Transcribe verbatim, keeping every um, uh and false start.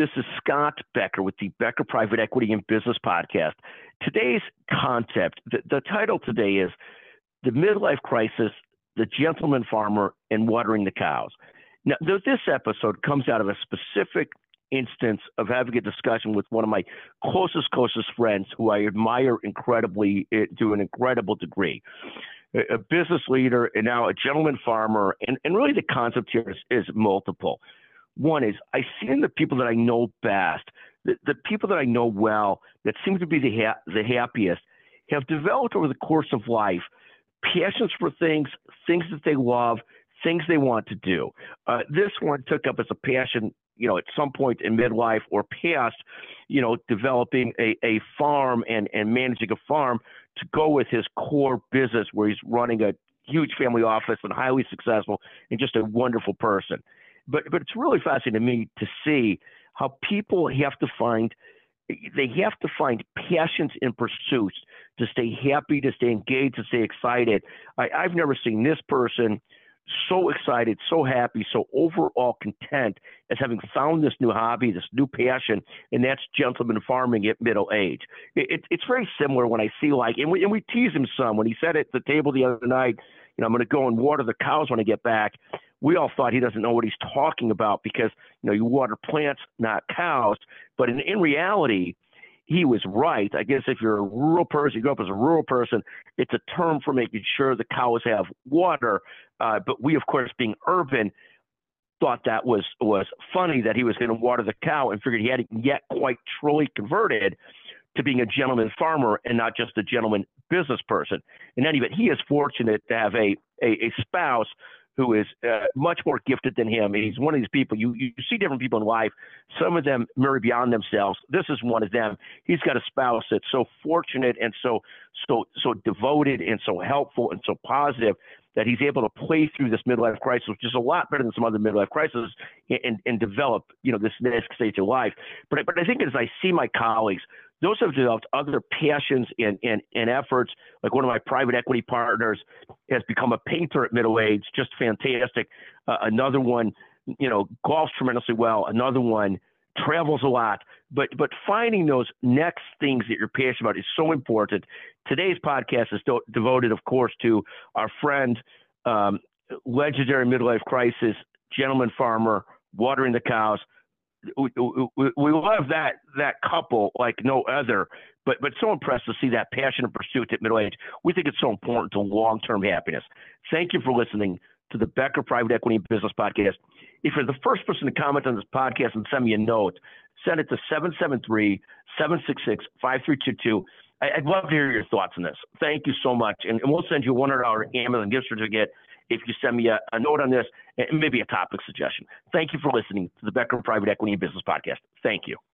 This is Scott Becker with the Becker Private Equity and Business Podcast. Today's concept, the, the title today is The Midlife Crisis, the Gentleman Farmer, and Watering the Cows. Now, this episode comes out of a specific instance of having a discussion with one of my closest, closest friends who I admire incredibly to an incredible degree. A business leader and now a gentleman farmer. And, and really the concept here is, is multiple. One is I see in the people that I know best, the, the people that I know well, that seem to be the, ha- the happiest, have developed over the course of life passions for things, things that they love, things they want to do. Uh, this one took up as a passion, you know, at some point in midlife or past, you know, developing a, a farm and, and managing a farm to go with his core business where he's running a huge family office and highly successful and just a wonderful person. But but it's really fascinating to me to see how people have to find they have to find passions and pursuits to stay happy, to stay engaged, to stay excited. I, I've never seen this person so excited, so happy, so overall content as having found this new hobby, this new passion, and that's gentleman farming at middle age. It, it, it's very similar when I see like, and we, and we tease him some when he said at the table the other night, you know, I'm going to go and water the cows when I get back. We all thought he doesn't know what he's talking about because, you know, you water plants, not cows. But in, in reality, he was right. I guess if you're a rural person, you grow up as a rural person, it's a term for making sure the cows have water. Uh, but we, of course, being urban, thought that was was funny that he was going to water the cow and figured he hadn't yet quite truly converted to being a gentleman farmer and not just a gentleman business person. In any event, he is fortunate to have a, a, a spouse who is uh, much more gifted than him. He's one of these people. You, you see different people in life. Some of them marry beyond themselves. This is one of them. He's got a spouse that's so fortunate and so so so devoted and so helpful and so positive that he's able to play through this midlife crisis, which is a lot better than some other midlife crises, and, and develop, you know, this next stage of life. But, but I think as I see my colleagues, those have developed other passions and, and, and efforts. Like one of my private equity partners has become a painter at middle age, just fantastic. Uh, another one, you know, golfs tremendously well. Another one travels a lot. But but finding those next things that you're passionate about is so important. Today's podcast is do- devoted, of course, to our friend, um, legendary midlife crisis, gentleman farmer, watering the cows. We, we, we love that that couple like no other, but but so impressed to see that passion and pursuit at middle age. We think it's so important to long-term happiness. Thank you for listening to the Becker Private Equity and Business Podcast. If you're the first person to comment on this podcast and send me a note, send it to seven seven three, seven six six, five three two two. I'd love to hear your thoughts on this. Thank you so much. And, and we'll send you a one hundred dollars Amazon gift certificate if you send me a, a note on this and maybe a topic suggestion. Thank you for listening to the Becker Private Equity and Business Podcast. Thank you.